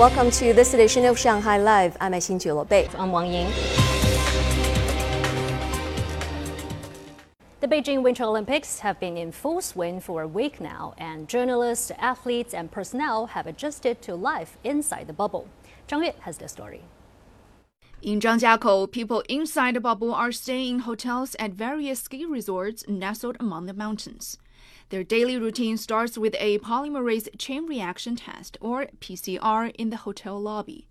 Welcome to this edition of Shanghai Live. I'm Xin Jiao Luo Bei. I'm Wang Ying. The Beijing Winter Olympics have been in full swing for a week now, and journalists, athletes, and personnel have adjusted to life inside the bubble. Zhang Yu has the story. In Zhangjiakou, people inside the bubble are staying in hotels at various ski resorts nestled among the mountains. Their daily routine starts with a polymerase chain reaction test, or PCR, in the hotel lobby.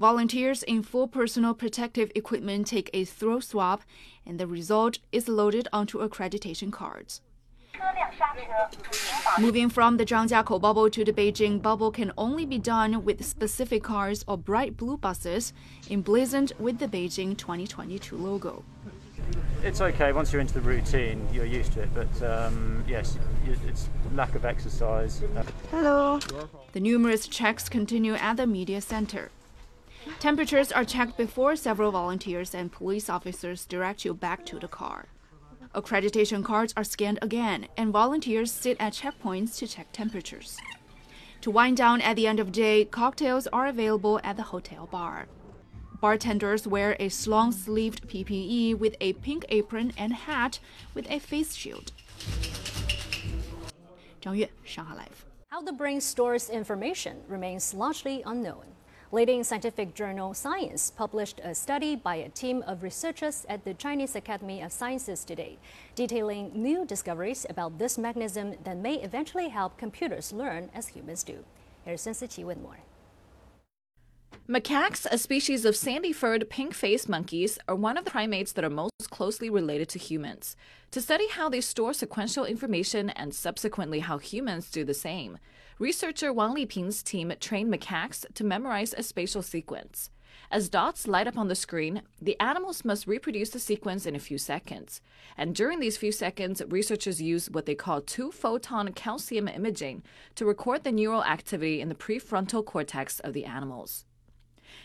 Volunteers in full personal protective equipment take a throat swab, and the result is loaded onto accreditation cards. Moving from the Zhangjiakou bubble to the Beijing bubble can only be done with specific cars or bright blue buses emblazoned with the Beijing 2022 logo. It's okay, once you're into the routine, you're used to it, but yes, it's lack of exercise. Hello. The numerous checks continue at the media center. Temperatures are checked before several volunteers and police officers direct you back to the car. Accreditation cards are scanned again, and volunteers sit at checkpoints to check temperatures. To wind down at the end of the day, cocktails are available at the hotel bar. Bartenders wear a long-sleeved PPE with a pink apron and hat with a face shield. Zhang Yu, Shanghai Live. How the brain stores information remains largely unknown. Leading scientific journal Science published a study by a team of researchers at the Chinese Academy of Sciences today, detailing new discoveries about this mechanism that may eventually help computers learn as humans do. Here's Sun Siqi with more. Macaques, a species of sandy-furred, pink-faced monkeys, are one of the primates that are most closely related to humans. To study how they store sequential information and subsequently how humans do the same, researcher Wang Liping's team trained macaques to memorize a spatial sequence. As dots light up on the screen, the animals must reproduce the sequence in a few seconds. And during these few seconds, researchers use what they call two-photon calcium imaging to record the neural activity in the prefrontal cortex of the animals.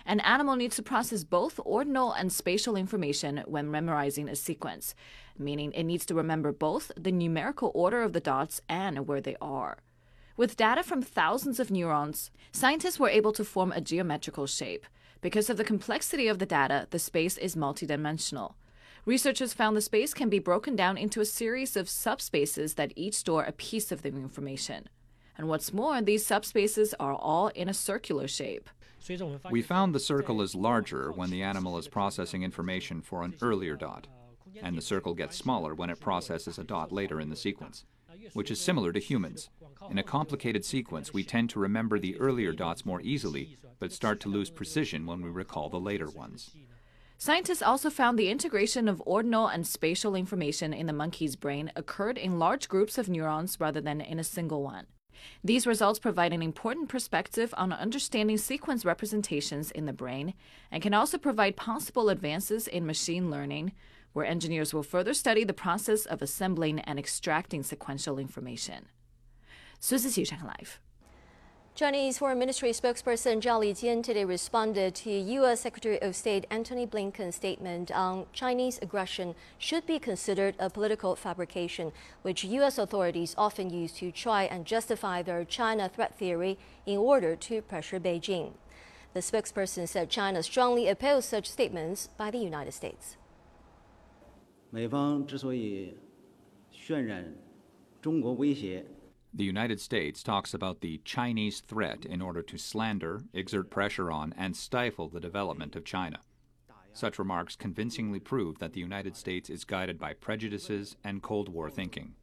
An animal needs to process both ordinal and spatial information when memorizing a sequence, meaning it needs to remember both the numerical order of the dots and where they are. With data from thousands of neurons, scientists were able to form a geometrical shape. Because of the complexity of the data, the space is multidimensional. Researchers found the space can be broken down into a series of subspaces that each store a piece of the information. And what's more, these subspaces are all in a circular shape. We found the circle is larger when the animal is processing information for an earlier dot, and the circle gets smaller when it processes a dot later in the sequence, which is similar to humans. In a complicated sequence, we tend to remember the earlier dots more easily, but start to lose precision when we recall the later ones. Scientists also found the integration of ordinal and spatial information in the monkey's brain occurred in large groups of neurons rather than in a single one. These results provide an important perspective on understanding sequence representations in the brain and can also provide possible advances in machine learning, where engineers will further study the process of assembling and extracting sequential information. Sun Siqi, Shanghai Live. Chinese Foreign Ministry spokesperson Zhao Lijian today responded to U.S. Secretary of State Antony Blinken's statement on Chinese aggression should be considered a political fabrication, which U.S. authorities often use to try and justify their China threat theory in order to pressure Beijing. The spokesperson said China strongly opposed such statements by the United States. 美方之所以渲染中国威胁，the United States talks about the Chinese threat in order to slander, exert pressure on, and stifle the development of China. Such remarks convincingly prove that the United States is guided by prejudices and Cold War thinking.